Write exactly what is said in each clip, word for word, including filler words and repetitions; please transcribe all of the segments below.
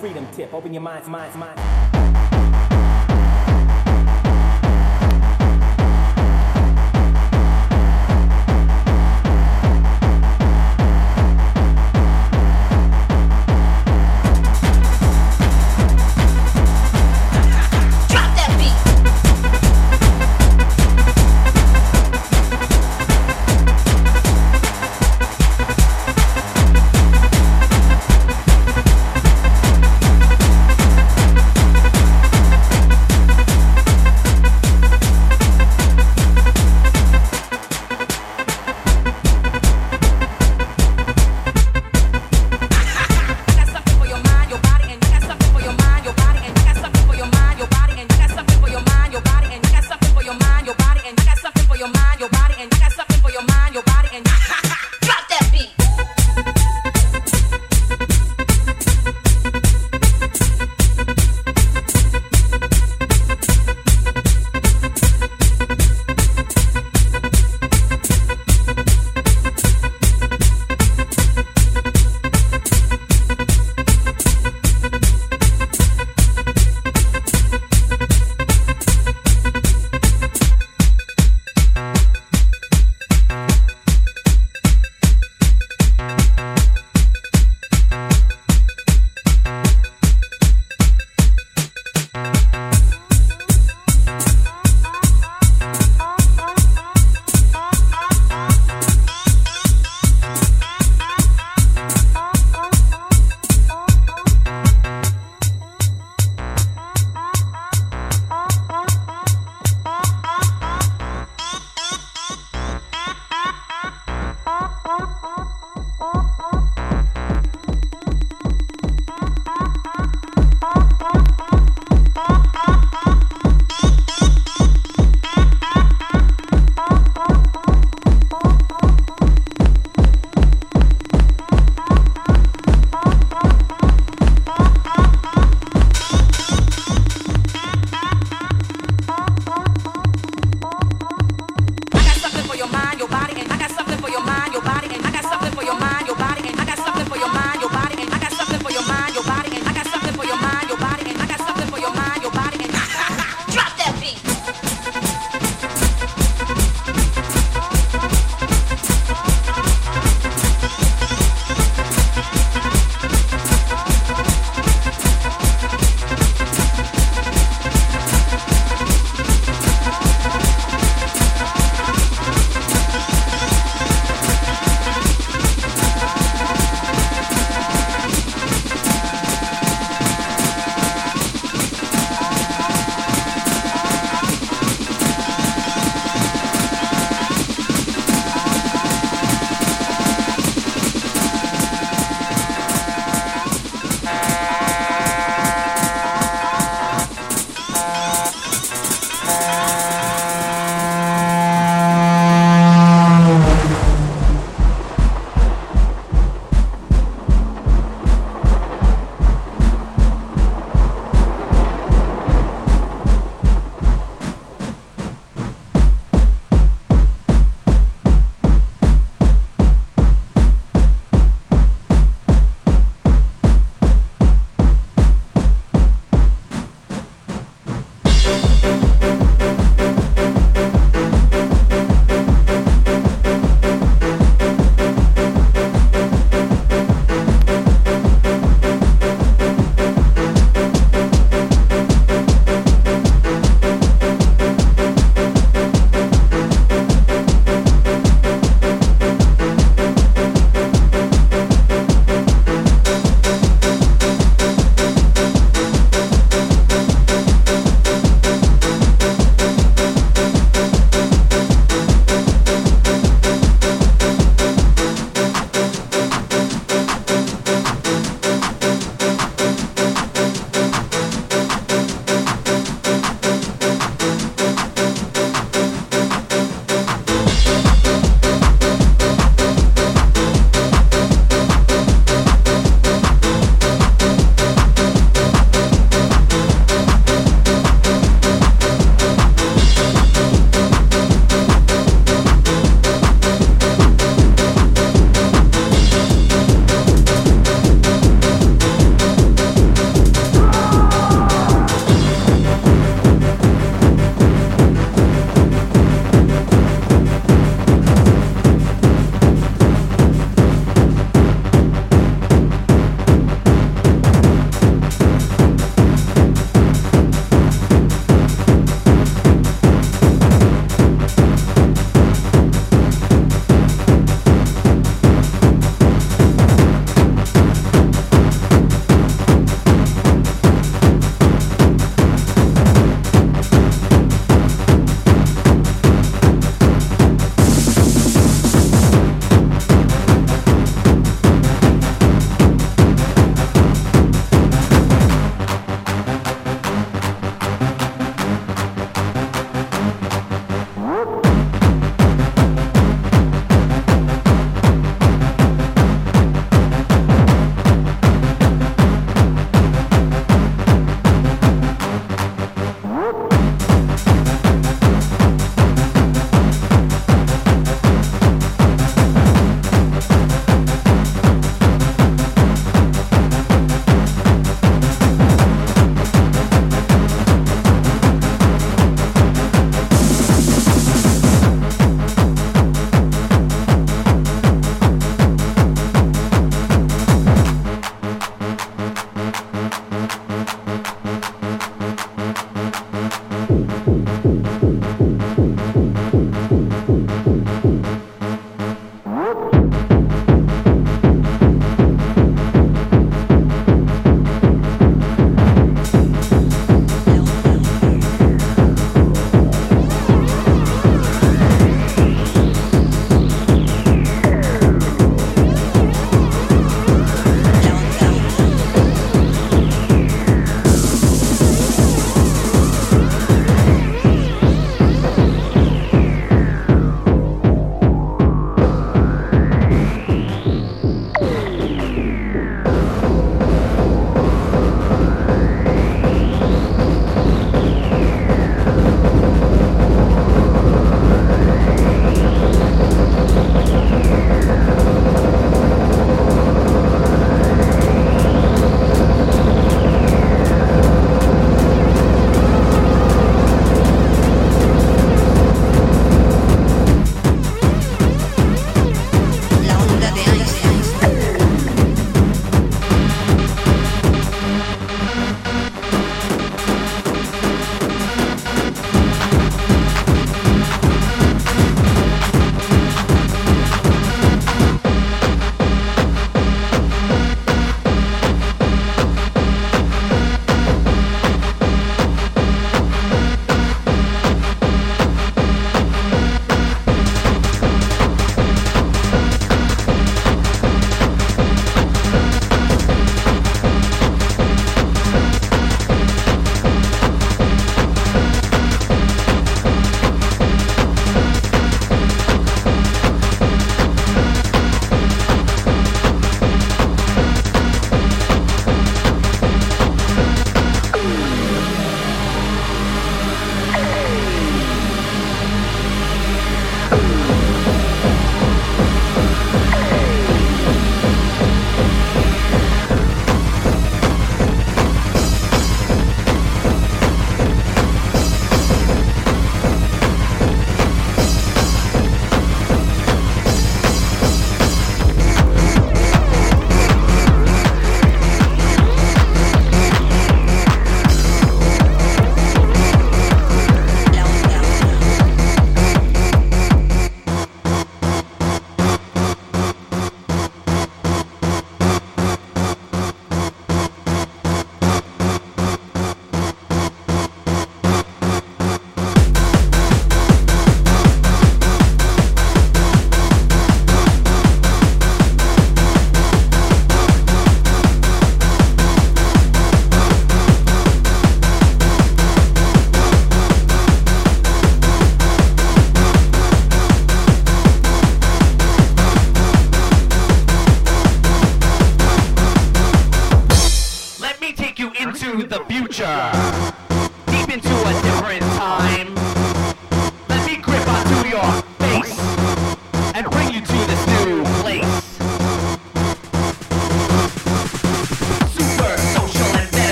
freedom tip. Open your minds, minds, minds.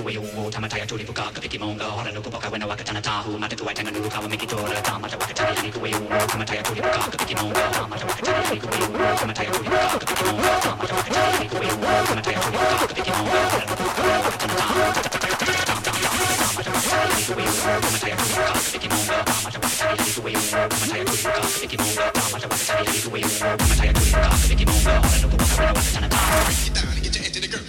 kuwehu tamata ya tulivuka kapiki maunga hora nukupoka wena wakatana tahu matakuwa tanganuruka wamekitora tamata wakatana yani kuwehu tamata ya tulivuka kapiki maunga tamata wakatana yani kuwehu tamata ya tulivuka kapiki maunga tamata wakatana yani kuwehu tamata ya tulivuka kapiki maunga hora nukupoka wena wakatana tahu tamata wakatana yani kuwehu tamata ya tulivuka kapiki maunga tamata wakatana yani kuwehu tamata ya tulivuka kapiki maunga tamata wakatana yani kuwehu tamata ya tulivuka kapiki maunga hora nukupoka wena wakatana tahu get your head to the girl.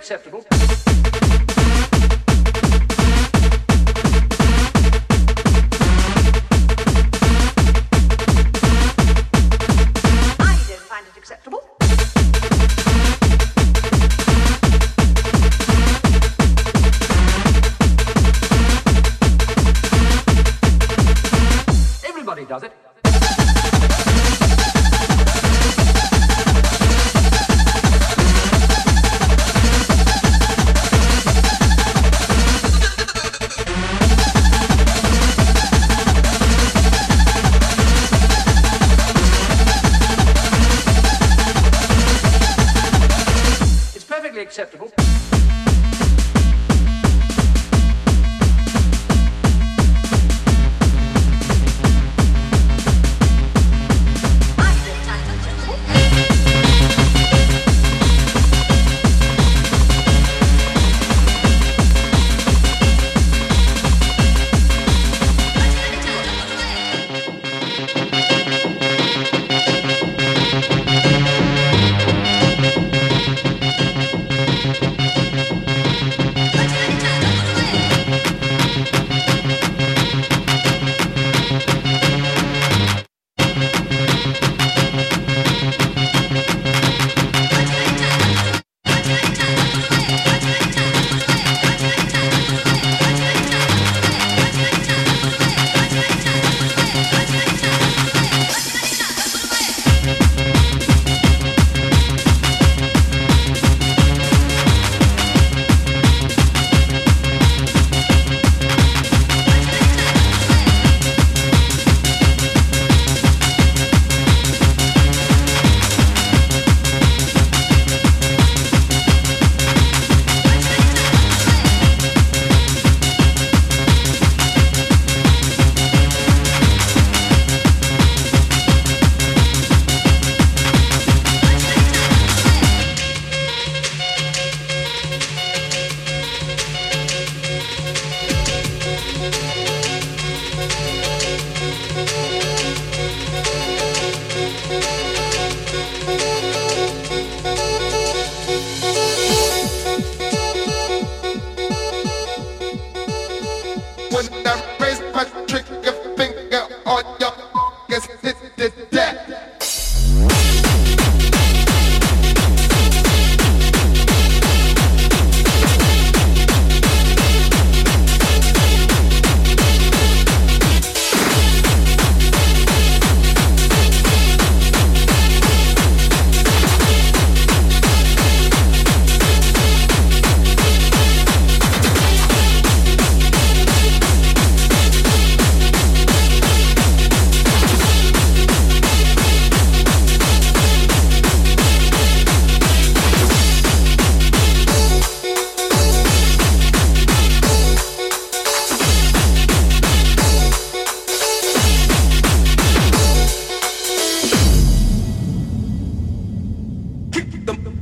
Acceptable. Acceptable.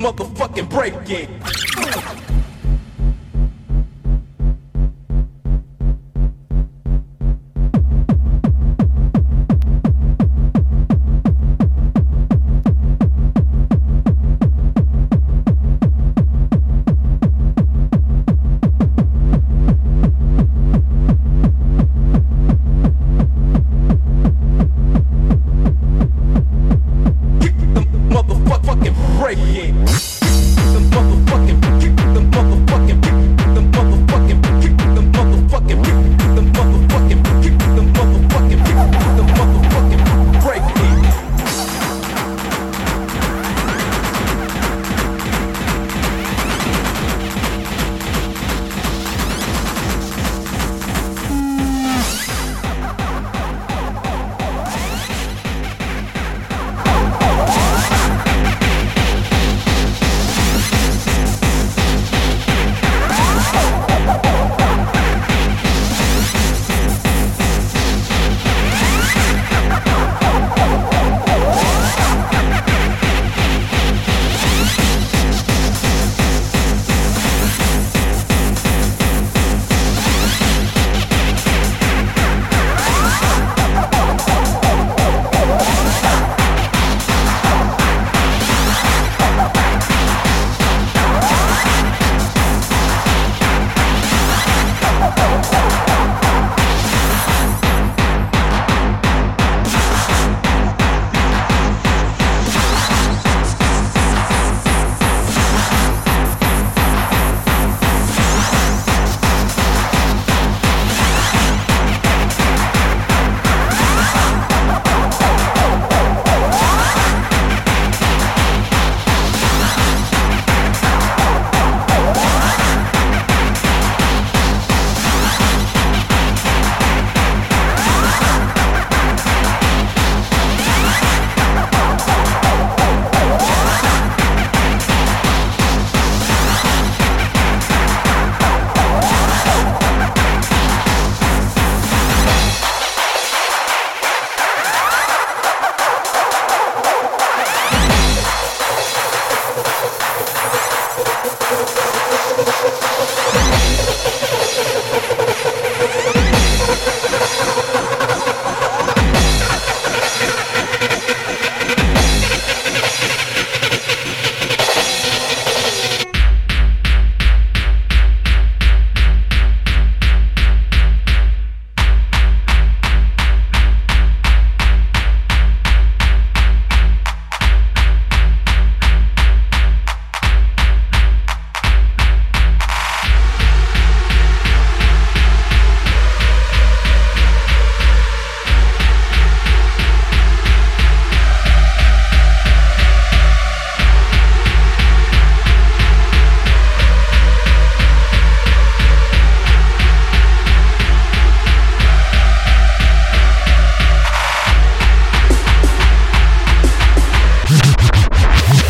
motherfucking break it.